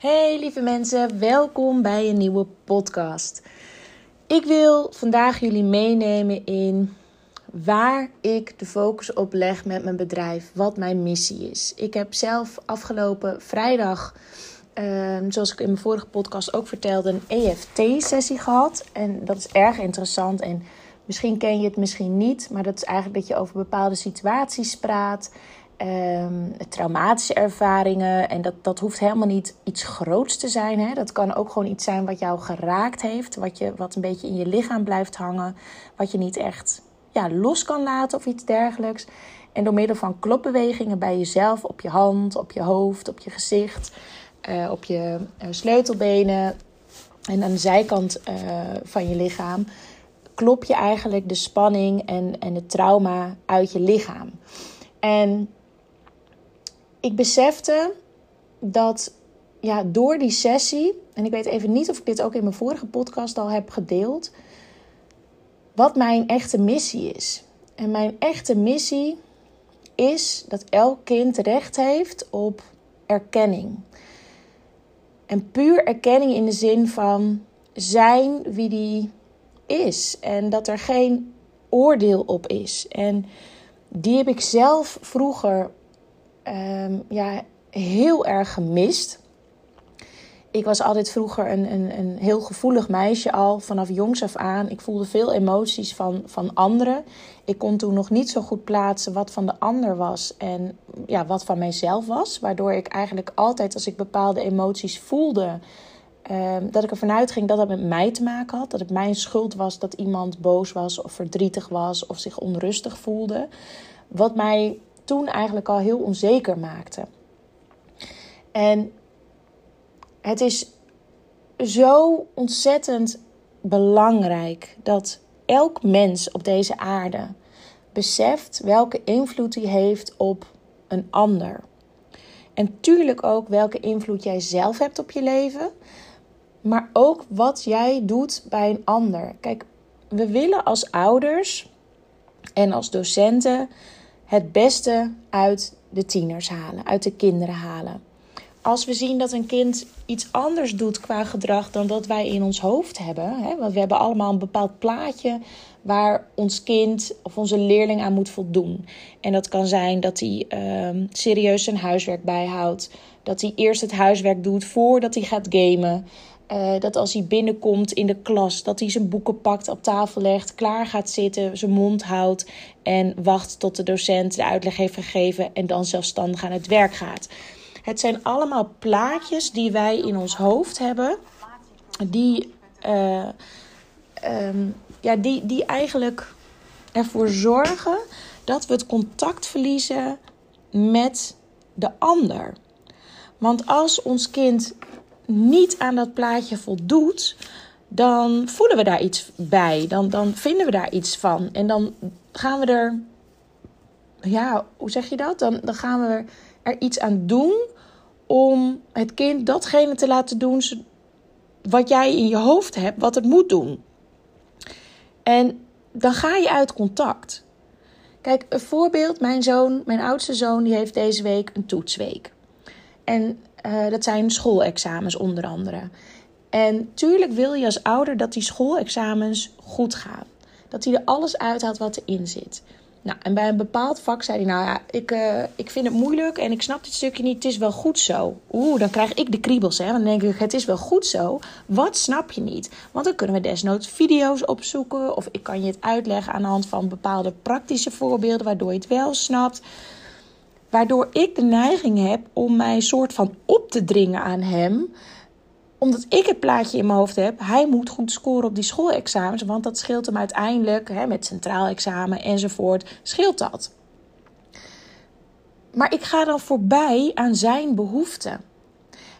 Hey lieve mensen, welkom bij een nieuwe podcast. Ik wil vandaag jullie meenemen in waar ik de focus op leg met mijn bedrijf, wat mijn missie is. Ik heb zelf afgelopen vrijdag, zoals ik in mijn vorige podcast ook vertelde, een EFT-sessie gehad. En dat is erg interessant en misschien ken je het, misschien niet, maar dat is eigenlijk dat je over bepaalde situaties praat. Traumatische ervaringen. En dat hoeft helemaal niet iets groots te zijn. Hè? Dat kan ook gewoon iets zijn wat jou geraakt heeft. Wat een beetje in je lichaam blijft hangen. Wat je niet echt los kan laten of iets dergelijks. En door middel van klopbewegingen bij jezelf. Op je hand, op je hoofd, op je gezicht. Op je sleutelbenen. En aan de zijkant van je lichaam. Klop je eigenlijk de spanning en het trauma uit je lichaam. En ik besefte dat door die sessie, en ik weet even niet of ik dit ook in mijn vorige podcast al heb gedeeld, wat mijn echte missie is. En mijn echte missie is dat elk kind recht heeft op erkenning. En puur erkenning in de zin van zijn wie die is. En dat er geen oordeel op is. En die heb ik zelf vroeger heel erg gemist. Ik was altijd vroeger een heel gevoelig meisje al, vanaf jongs af aan. Ik voelde veel emoties van anderen. Ik kon toen nog niet zo goed plaatsen wat van de ander was en wat van mijzelf was. Waardoor ik eigenlijk altijd, als ik bepaalde emoties voelde, dat ik ervan uitging dat dat met mij te maken had. Dat het mijn schuld was dat iemand boos was of verdrietig was of zich onrustig voelde. Wat mij toen eigenlijk al heel onzeker maakte. En het is zo ontzettend belangrijk dat elk mens op deze aarde beseft welke invloed hij heeft op een ander. En tuurlijk ook welke invloed jij zelf hebt op je leven. Maar ook wat jij doet bij een ander. Kijk, we willen als ouders en als docenten het beste uit de tieners halen, uit de kinderen halen. Als we zien dat een kind iets anders doet qua gedrag dan dat wij in ons hoofd hebben. Hè? Want we hebben allemaal een bepaald plaatje waar ons kind of onze leerling aan moet voldoen. En dat kan zijn dat hij serieus zijn huiswerk bijhoudt. Dat hij eerst het huiswerk doet voordat hij gaat gamen. Dat als hij binnenkomt in de klas, dat hij zijn boeken pakt, op tafel legt, klaar gaat zitten, zijn mond houdt en wacht tot de docent de uitleg heeft gegeven en dan zelfstandig aan het werk gaat. Het zijn allemaal plaatjes die wij in ons hoofd hebben, die eigenlijk ervoor zorgen dat we het contact verliezen met de ander. Want als ons kind niet aan dat plaatje voldoet, dan voelen we daar iets bij. Dan vinden we daar iets van. En dan gaan we er, hoe zeg je dat? Dan gaan we er iets aan doen om het kind datgene te laten doen wat jij in je hoofd hebt, wat het moet doen. En dan ga je uit contact. Kijk, een voorbeeld. Mijn oudste zoon, die heeft deze week een toetsweek. En dat zijn schoolexamens onder andere. En tuurlijk wil je als ouder dat die schoolexamens goed gaan. Dat hij er alles uithaalt wat erin zit. Nou, en bij een bepaald vak zei hij, ik vind het moeilijk en ik snap dit stukje niet, het is wel goed zo. Dan krijg ik de kriebels, hè. Dan denk ik, het is wel goed zo, wat snap je niet? Want dan kunnen we desnoods video's opzoeken of ik kan je het uitleggen aan de hand van bepaalde praktische voorbeelden, waardoor je het wel snapt. Waardoor ik de neiging heb om mij soort van op te dringen aan hem. Omdat ik het plaatje in mijn hoofd heb. Hij moet goed scoren op die schoolexamens. Want dat scheelt hem uiteindelijk. Met centraal examen enzovoort. Scheelt dat. Maar ik ga dan voorbij aan zijn behoeften.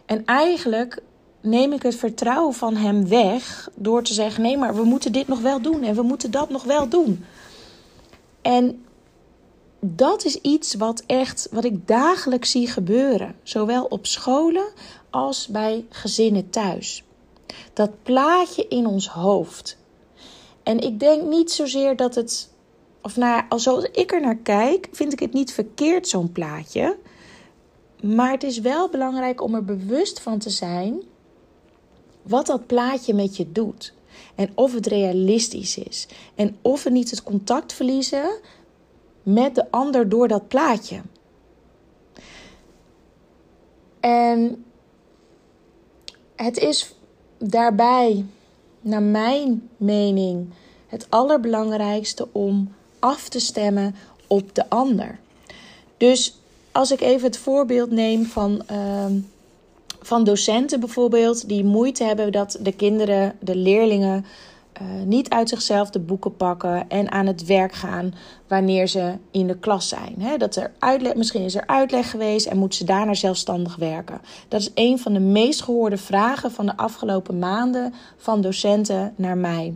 En eigenlijk neem ik het vertrouwen van hem weg. Door te zeggen, nee, maar we moeten dit nog wel doen. En we moeten dat nog wel doen. En dat is iets wat ik dagelijks zie gebeuren. Zowel op scholen als bij gezinnen thuis. Dat plaatje in ons hoofd. En ik denk niet zozeer dat het, zoals ik er naar kijk, vind ik het niet verkeerd, zo'n plaatje. Maar het is wel belangrijk om er bewust van te zijn wat dat plaatje met je doet. En of het realistisch is. En of we niet het contact verliezen met de ander door dat plaatje. En het is daarbij, naar mijn mening, het allerbelangrijkste om af te stemmen op de ander. Dus als ik even het voorbeeld neem van docenten bijvoorbeeld, die moeite hebben dat de kinderen, de leerlingen, niet uit zichzelf de boeken pakken en aan het werk gaan wanneer ze in de klas zijn. He, dat er misschien is er uitleg geweest en moeten ze daarna zelfstandig werken. Dat is een van de meest gehoorde vragen van de afgelopen maanden van docenten naar mij.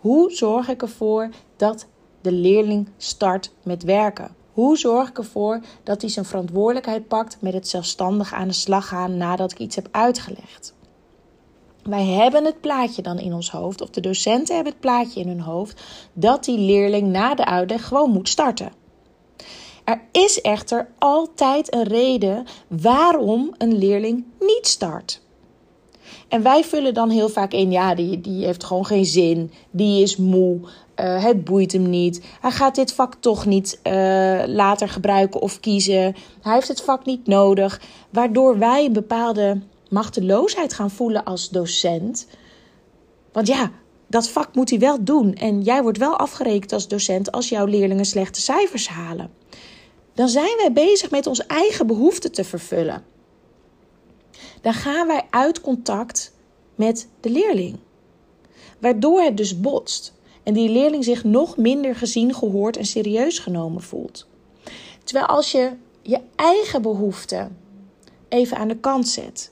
Hoe zorg ik ervoor dat de leerling start met werken? Hoe zorg ik ervoor dat hij zijn verantwoordelijkheid pakt met het zelfstandig aan de slag gaan nadat ik iets heb uitgelegd? Wij hebben het plaatje dan in ons hoofd, of de docenten hebben het plaatje in hun hoofd, dat die leerling na de uitleg gewoon moet starten. Er is echter altijd een reden waarom een leerling niet start. En wij vullen dan heel vaak in, ja, die heeft gewoon geen zin, die is moe, het boeit hem niet. Hij gaat dit vak toch niet later gebruiken of kiezen. Hij heeft het vak niet nodig, waardoor wij een bepaalde machteloosheid gaan voelen als docent. Want ja, dat vak moet hij wel doen. En jij wordt wel afgerekend als docent als jouw leerlingen slechte cijfers halen. Dan zijn wij bezig met onze eigen behoeften te vervullen. Dan gaan wij uit contact met de leerling. Waardoor het dus botst. En die leerling zich nog minder gezien, gehoord en serieus genomen voelt. Terwijl als je je eigen behoeften even aan de kant zet.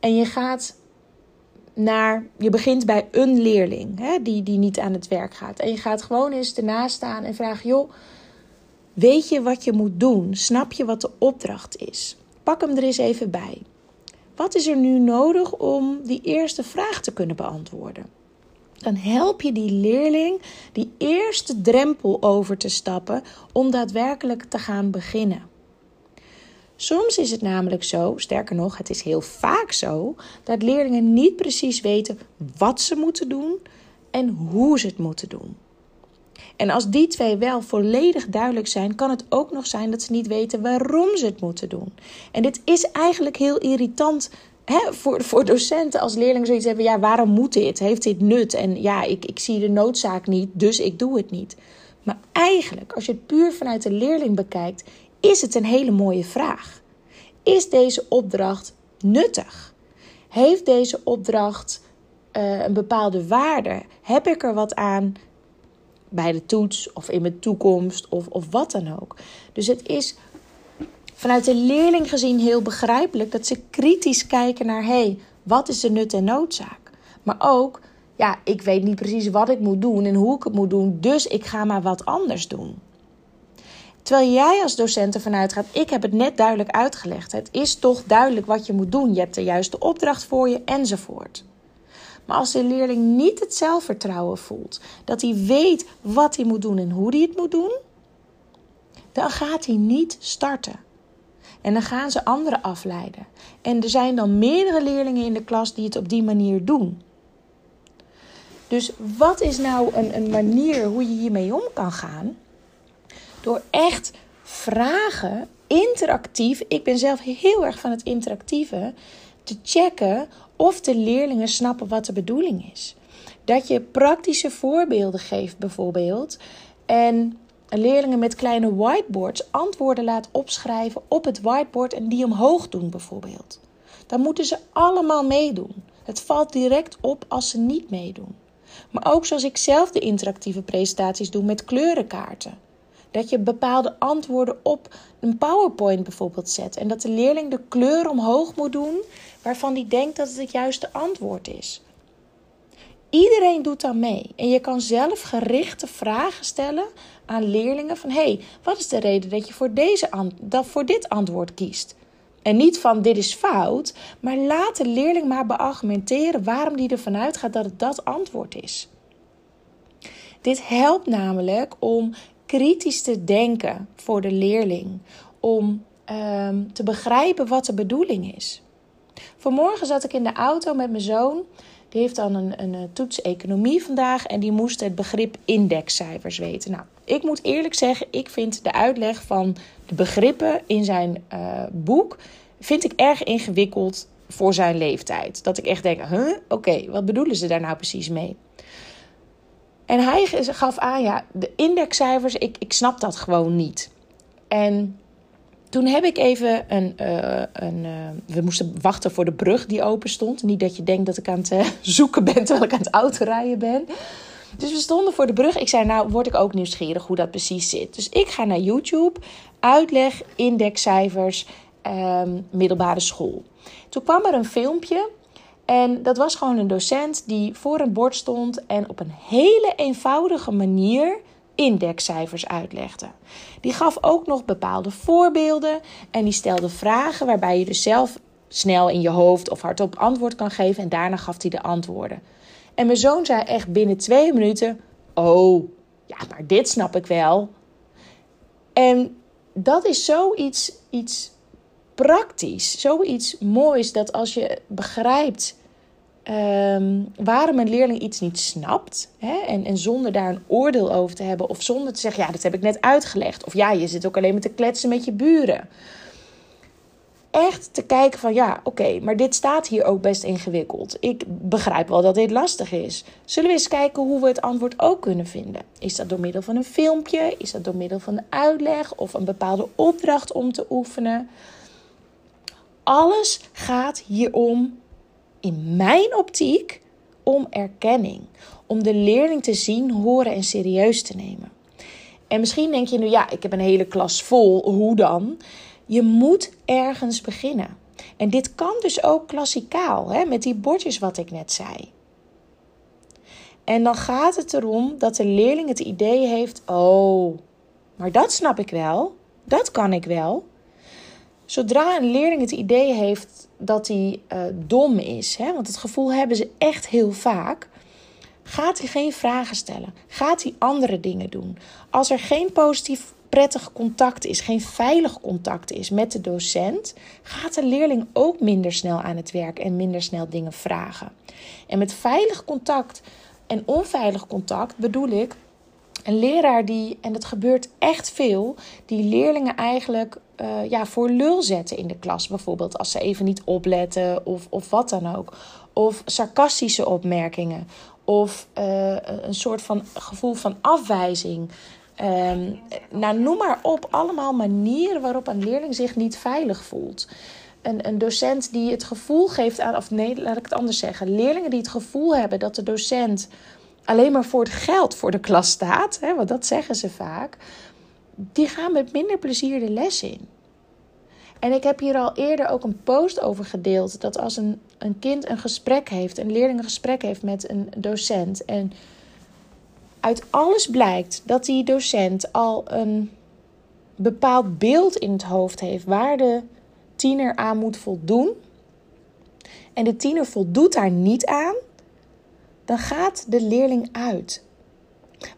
En je gaat je begint bij een leerling, hè, die niet aan het werk gaat. En je gaat gewoon eens ernaast staan en vragen, joh, weet je wat je moet doen? Snap je wat de opdracht is? Pak hem er eens even bij. Wat is er nu nodig om die eerste vraag te kunnen beantwoorden? Dan help je die leerling die eerste drempel over te stappen om daadwerkelijk te gaan beginnen. Soms is het namelijk zo, sterker nog, het is heel vaak zo, dat leerlingen niet precies weten wat ze moeten doen en hoe ze het moeten doen. En als die twee wel volledig duidelijk zijn, kan het ook nog zijn dat ze niet weten waarom ze het moeten doen. En dit is eigenlijk heel irritant, hè, voor docenten als leerlingen zoiets hebben, ja, waarom moet dit? Heeft dit nut? En ja, ik zie de noodzaak niet, dus ik doe het niet. Maar eigenlijk, als je het puur vanuit de leerling bekijkt, is het een hele mooie vraag. Is deze opdracht nuttig? Heeft deze opdracht een bepaalde waarde? Heb ik er wat aan bij de toets of in mijn toekomst of wat dan ook? Dus het is vanuit de leerling gezien heel begrijpelijk dat ze kritisch kijken naar, hey, wat is de nut en noodzaak? Maar ook, ja, ik weet niet precies wat ik moet doen en hoe ik het moet doen, dus ik ga maar wat anders doen. Terwijl jij als docent ervan uitgaat, ik heb het net duidelijk uitgelegd. Het is toch duidelijk wat je moet doen. Je hebt de juiste opdracht voor je enzovoort. Maar als de leerling niet het zelfvertrouwen voelt, dat hij weet wat hij moet doen en hoe hij het moet doen, dan gaat hij niet starten. En dan gaan ze anderen afleiden. En er zijn dan meerdere leerlingen in de klas die het op die manier doen. Dus wat is nou een manier hoe je hiermee om kan gaan? Door echt vragen, interactief, ik ben zelf heel erg van het interactieve, te checken of de leerlingen snappen wat de bedoeling is. Dat je praktische voorbeelden geeft bijvoorbeeld en leerlingen met kleine whiteboards antwoorden laat opschrijven op het whiteboard en die omhoog doen bijvoorbeeld. Dan moeten ze allemaal meedoen. Het valt direct op als ze niet meedoen. Maar ook zoals ik zelf de interactieve presentaties doe met kleurenkaarten. Dat je bepaalde antwoorden op een PowerPoint bijvoorbeeld zet. En dat de leerling de kleur omhoog moet doen waarvan die denkt dat het het juiste antwoord is. Iedereen doet dan mee. En je kan zelf gerichte vragen stellen aan leerlingen van, hey, wat is de reden dat je voor dit antwoord kiest? En niet van dit is fout, maar laat de leerling maar beargumenteren waarom die ervan uitgaat dat het dat antwoord is. Dit helpt namelijk om kritisch te denken voor de leerling. Om te begrijpen wat de bedoeling is. Vanmorgen zat ik in de auto met mijn zoon. Die heeft dan een toets economie vandaag en die moest het begrip indexcijfers weten. Nou, ik moet eerlijk zeggen, ik vind de uitleg van de begrippen in zijn boek vind ik erg ingewikkeld voor zijn leeftijd. Dat ik echt denk, oké, wat bedoelen ze daar nou precies mee? En hij gaf aan, ja, de indexcijfers, ik snap dat gewoon niet. En toen heb ik even we moesten wachten voor de brug die open stond. Niet dat je denkt dat ik aan het zoeken ben terwijl ik aan het autorijden ben. Dus we stonden voor de brug. Ik zei, nou word ik ook nieuwsgierig hoe dat precies zit. Dus ik ga naar YouTube, uitleg, indexcijfers, middelbare school. Toen kwam er een filmpje en dat was gewoon een docent die voor een bord stond en op een hele eenvoudige manier indexcijfers uitlegde. Die gaf ook nog bepaalde voorbeelden en die stelde vragen waarbij je dus zelf snel in je hoofd of hardop antwoord kan geven en daarna gaf hij de antwoorden. En mijn zoon zei echt binnen 2 minuten, oh, ja, maar dit snap ik wel. En dat is zoiets praktisch, zoiets moois dat als je begrijpt waarom een leerling iets niet snapt, hè, en zonder daar een oordeel over te hebben of zonder te zeggen, ja, dat heb ik net uitgelegd. Of ja, je zit ook alleen maar te kletsen met je buren. Echt te kijken van, ja, oké, maar dit staat hier ook best ingewikkeld. Ik begrijp wel dat dit lastig is. Zullen we eens kijken hoe we het antwoord ook kunnen vinden? Is dat door middel van een filmpje? Is dat door middel van een uitleg of een bepaalde opdracht om te oefenen? Alles gaat hier om, in mijn optiek, om erkenning. Om de leerling te zien, horen en serieus te nemen. En misschien denk je nu, ja, ik heb een hele klas vol, hoe dan? Je moet ergens beginnen. En dit kan dus ook klassikaal, hè, met die bordjes wat ik net zei. En dan gaat het erom dat de leerling het idee heeft, oh, maar dat snap ik wel, dat kan ik wel. Zodra een leerling het idee heeft dat hij dom is, hè, want het gevoel hebben ze echt heel vaak, gaat hij geen vragen stellen, gaat hij andere dingen doen. Als er geen positief prettig contact is, geen veilig contact is met de docent, gaat de leerling ook minder snel aan het werk en minder snel dingen vragen. En met veilig contact en onveilig contact bedoel ik een leraar die, en dat gebeurt echt veel, die leerlingen eigenlijk voor lul zetten in de klas. Bijvoorbeeld als ze even niet opletten of wat dan ook. Of sarcastische opmerkingen. Of een soort van gevoel van afwijzing. Noem maar op, allemaal manieren waarop een leerling zich niet veilig voelt. Een docent die het gevoel geeft aan, of nee, laat ik het anders zeggen. Leerlingen die het gevoel hebben dat de docent alleen maar voor het geld voor de klas staat, hè, want dat zeggen ze vaak, die gaan met minder plezier de les in. En ik heb hier al eerder ook een post over gedeeld, dat als een kind een gesprek heeft, een leerling een gesprek heeft met een docent, en uit alles blijkt dat die docent al een bepaald beeld in het hoofd heeft waar de tiener aan moet voldoen, en de tiener voldoet daar niet aan, dan gaat de leerling uit.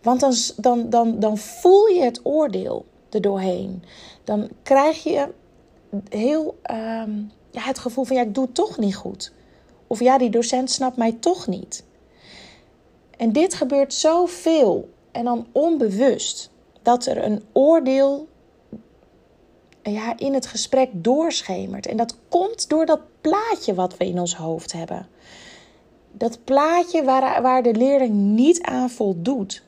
Want dan voel je het oordeel er doorheen. Dan krijg je heel het gevoel van, ja, ik doe het toch niet goed. Of ja, die docent snapt mij toch niet. En dit gebeurt zoveel en dan onbewust, dat er een oordeel in het gesprek doorschemert. En dat komt door dat plaatje wat we in ons hoofd hebben. Dat plaatje waar de leerling niet aan voldoet.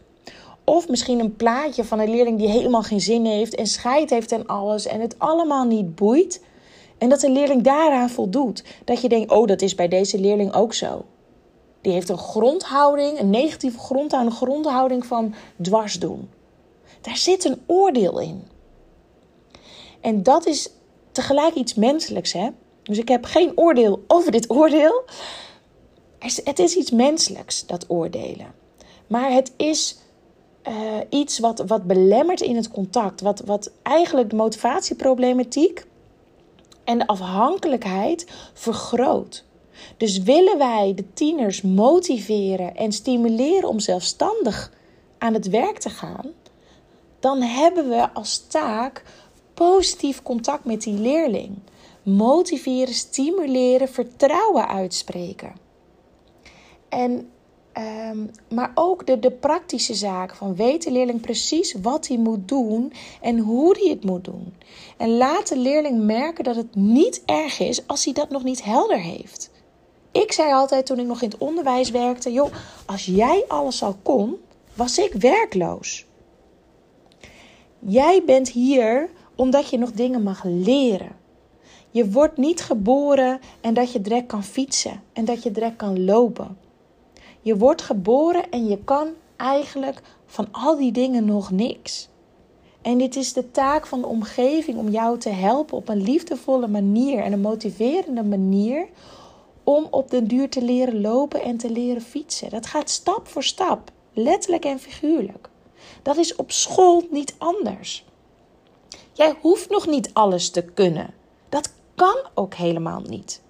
Of misschien een plaatje van een leerling die helemaal geen zin heeft en scheid heeft en alles en het allemaal niet boeit. En dat de leerling daaraan voldoet. Dat je denkt, oh, dat is bij deze leerling ook zo. Die heeft een grondhouding, een negatieve grondhouding van dwarsdoen. Daar zit een oordeel in. En dat is tegelijk iets menselijks, hè? Dus ik heb geen oordeel over dit oordeel. Het is iets menselijks, dat oordelen. Maar het is iets wat belemmert in het contact. Wat eigenlijk de motivatieproblematiek en de afhankelijkheid vergroot. Dus willen wij de tieners motiveren en stimuleren om zelfstandig aan het werk te gaan, dan hebben we als taak positief contact met die leerling. Motiveren, stimuleren, vertrouwen uitspreken. En, maar ook de praktische zaak van weet de leerling precies wat hij moet doen en hoe hij het moet doen. En laat de leerling merken dat het niet erg is als hij dat nog niet helder heeft. Ik zei altijd toen ik nog in het onderwijs werkte, joh, als jij alles al kon, was ik werkloos. Jij bent hier omdat je nog dingen mag leren. Je wordt niet geboren en dat je direct kan fietsen en dat je direct kan lopen. Je wordt geboren en je kan eigenlijk van al die dingen nog niks. En dit is de taak van de omgeving om jou te helpen op een liefdevolle manier en een motiverende manier om op den duur te leren lopen en te leren fietsen. Dat gaat stap voor stap, letterlijk en figuurlijk. Dat is op school niet anders. Jij hoeft nog niet alles te kunnen. Dat kan ook helemaal niet.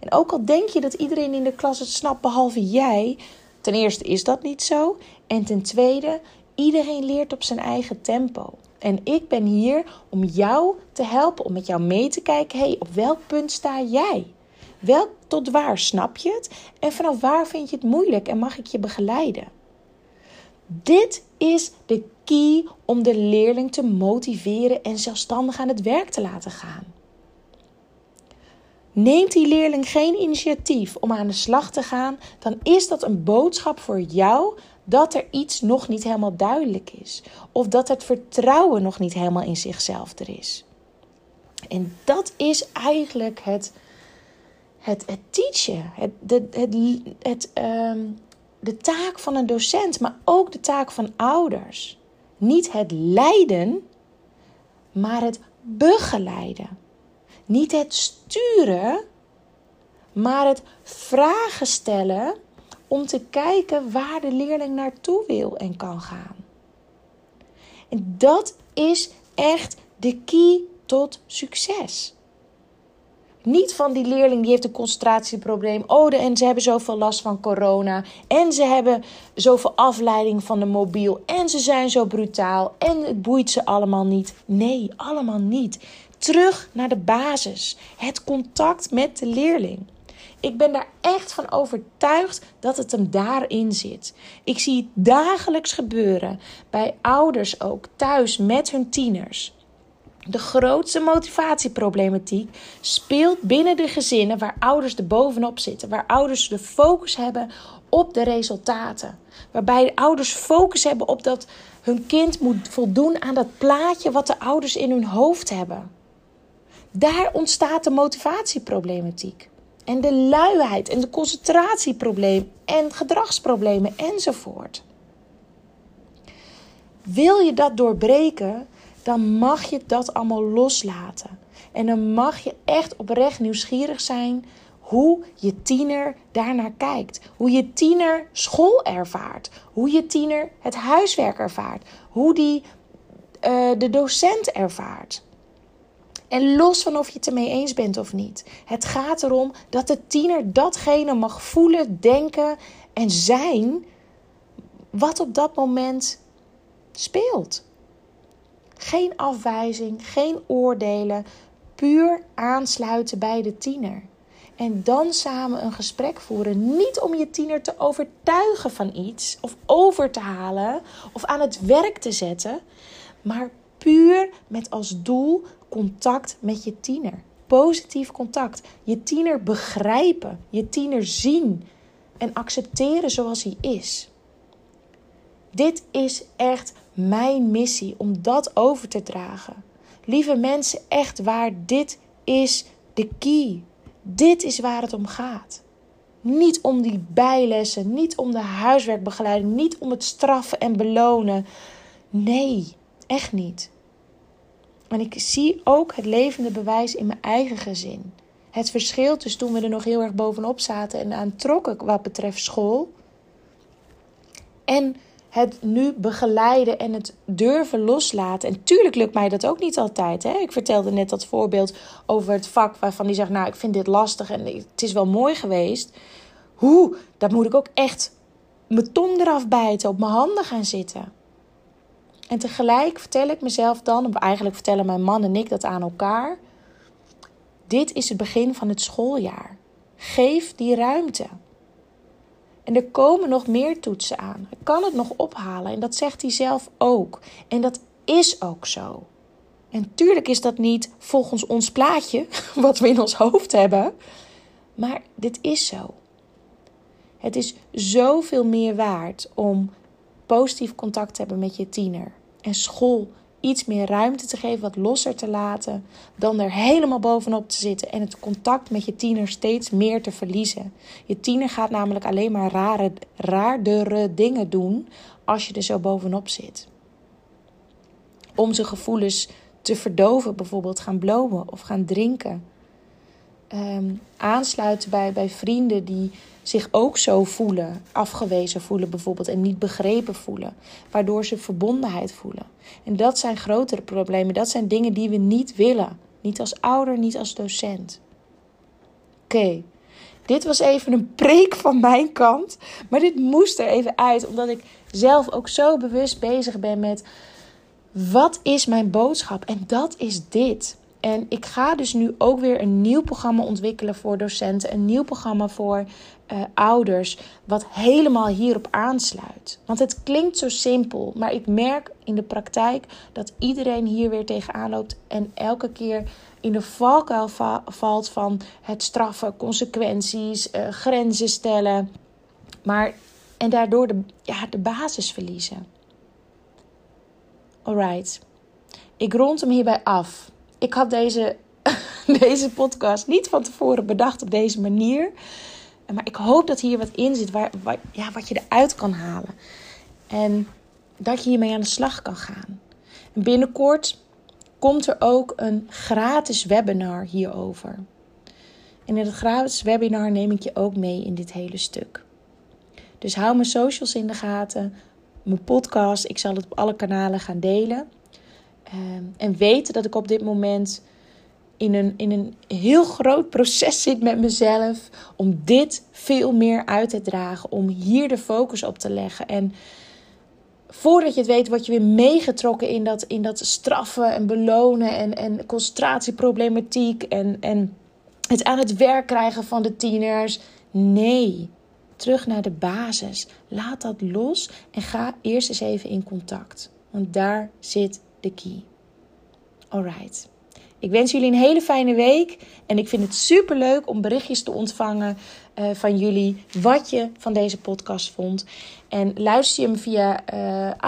En ook al denk je dat iedereen in de klas het snapt behalve jij, ten eerste is dat niet zo. En ten tweede, iedereen leert op zijn eigen tempo. En ik ben hier om jou te helpen, om met jou mee te kijken, hey, op welk punt sta jij? Welk tot waar snap je het? En vanaf waar vind je het moeilijk en mag ik je begeleiden? Dit is de key om de leerling te motiveren en zelfstandig aan het werk te laten gaan. Neemt die leerling geen initiatief om aan de slag te gaan, dan is dat een boodschap voor jou dat er iets nog niet helemaal duidelijk is. Of dat het vertrouwen nog niet helemaal in zichzelf er is. En dat is eigenlijk het teachen, de taak van een docent, maar ook de taak van ouders. Niet het leiden, maar het begeleiden. Niet het sturen, maar het vragen stellen om te kijken waar de leerling naartoe wil en kan gaan. En dat is echt de key tot succes. Niet van die leerling die heeft een concentratieprobleem. Oh, en ze hebben zoveel last van corona. En ze hebben zoveel afleiding van de mobiel. En ze zijn zo brutaal. En het boeit ze allemaal niet. Nee, allemaal niet. Terug naar de basis. Het contact met de leerling. Ik ben daar echt van overtuigd dat het hem daarin zit. Ik zie het dagelijks gebeuren. Bij ouders ook. Thuis met hun tieners. De grootste motivatieproblematiek speelt binnen de gezinnen waar ouders er bovenop zitten. Waar ouders de focus hebben op de resultaten. Waarbij de ouders focus hebben op dat hun kind moet voldoen aan dat plaatje wat de ouders in hun hoofd hebben. Daar ontstaat de motivatieproblematiek. En de luiheid en de concentratieprobleem en gedragsproblemen enzovoort. Wil je dat doorbreken, dan mag je dat allemaal loslaten. En dan mag je echt oprecht nieuwsgierig zijn hoe je tiener daarnaar kijkt. Hoe je tiener school ervaart. Hoe je tiener het huiswerk ervaart. Hoe die de docent ervaart. En los van of je het ermee eens bent of niet. Het gaat erom dat de tiener datgene mag voelen, denken en zijn wat op dat moment speelt. Geen afwijzing, geen oordelen, puur aansluiten bij de tiener. En dan samen een gesprek voeren. Niet om je tiener te overtuigen van iets, of over te halen, of aan het werk te zetten. Maar puur met als doel contact met je tiener. Positief contact. Je tiener begrijpen, je tiener zien en accepteren zoals hij is. Dit is echt mijn missie om dat over te dragen. Lieve mensen, echt waar, dit is de key. Dit is waar het om gaat. Niet om die bijlessen, niet om de huiswerkbegeleiding, niet om het straffen en belonen. Nee, echt niet. En ik zie ook het levende bewijs in mijn eigen gezin. Het verschil tussen toen we er nog heel erg bovenop zaten en aan trokken wat betreft school. En het nu begeleiden en het durven loslaten. En tuurlijk lukt mij dat ook niet altijd. Hè? Ik vertelde net dat voorbeeld over het vak waarvan die zegt, nou, ik vind dit lastig en het is wel mooi geweest. Hoe, dat moet ik ook echt mijn tong eraf bijten, op mijn handen gaan zitten. En tegelijk vertel ik mezelf dan, of eigenlijk vertellen mijn man en ik dat aan elkaar. Dit is het begin van het schooljaar. Geef die ruimte. En er komen nog meer toetsen aan. Ik kan het nog ophalen. En dat zegt hij zelf ook. En dat is ook zo. En tuurlijk is dat niet volgens ons plaatje, wat we in ons hoofd hebben. Maar dit is zo. Het is zoveel meer waard om positief contact te hebben met je tiener. En school iets meer ruimte te geven, wat losser te laten, dan er helemaal bovenop te zitten en het contact met je tiener steeds meer te verliezen. Je tiener gaat namelijk alleen maar raardere dingen doen als je er zo bovenop zit. Om zijn gevoelens te verdoven, bijvoorbeeld gaan blowen of gaan drinken. Aansluiten bij vrienden die zich ook zo voelen, afgewezen voelen bijvoorbeeld en niet begrepen voelen, waardoor ze verbondenheid voelen. En dat zijn grotere problemen, dat zijn dingen die we niet willen. Niet als ouder, niet als docent. Oké, dit was even een preek van mijn kant, maar dit moest er even uit, omdat ik zelf ook zo bewust bezig ben met wat is mijn boodschap? En dat is dit. En ik ga dus nu ook weer een nieuw programma ontwikkelen voor docenten. Een nieuw programma voor ouders. Wat helemaal hierop aansluit. Want het klinkt zo simpel. Maar ik merk in de praktijk dat iedereen hier weer tegenaan loopt. En elke keer in de valkuil valt van het straffen, consequenties, grenzen stellen. En daardoor de basis verliezen. Alright. Ik rond hem hierbij af. Ik had deze podcast niet van tevoren bedacht op deze manier. Maar ik hoop dat hier wat in zit wat je eruit kan halen. En dat je hiermee aan de slag kan gaan. En binnenkort komt er ook een gratis webinar hierover. En in het gratis webinar neem ik je ook mee in dit hele stuk. Dus hou mijn socials in de gaten. Mijn podcast, ik zal het op alle kanalen gaan delen. En weten dat ik op dit moment in een heel groot proces zit met mezelf. Om dit veel meer uit te dragen. Om hier de focus op te leggen. En voordat je het weet word je weer meegetrokken in dat straffen en belonen. En concentratieproblematiek. En het aan het werk krijgen van de tieners. Nee, terug naar de basis. Laat dat los en ga eerst eens even in contact. Want daar zit de key. Alright. Ik wens jullie een hele fijne week. En ik vind het super leuk om berichtjes te ontvangen van jullie. Wat je van deze podcast vond. En luister je hem via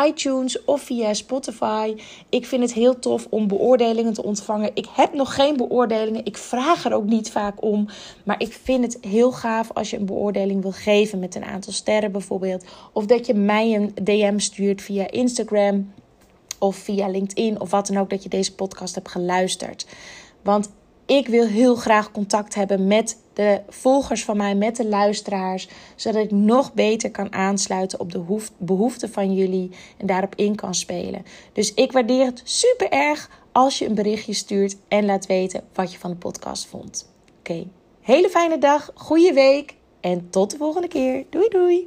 iTunes of via Spotify. Ik vind het heel tof om beoordelingen te ontvangen. Ik heb nog geen beoordelingen. Ik vraag er ook niet vaak om. Maar ik vind het heel gaaf als je een beoordeling wil geven. Met een aantal sterren bijvoorbeeld. Of dat je mij een DM stuurt via Instagram. Of via LinkedIn of wat dan ook dat je deze podcast hebt geluisterd. Want ik wil heel graag contact hebben met de volgers van mij, met de luisteraars. Zodat ik nog beter kan aansluiten op de behoeften van jullie en daarop in kan spelen. Dus ik waardeer het super erg als je een berichtje stuurt en laat weten wat je van de podcast vond. Oké, hele fijne dag, goede week en tot de volgende keer. Doei doei!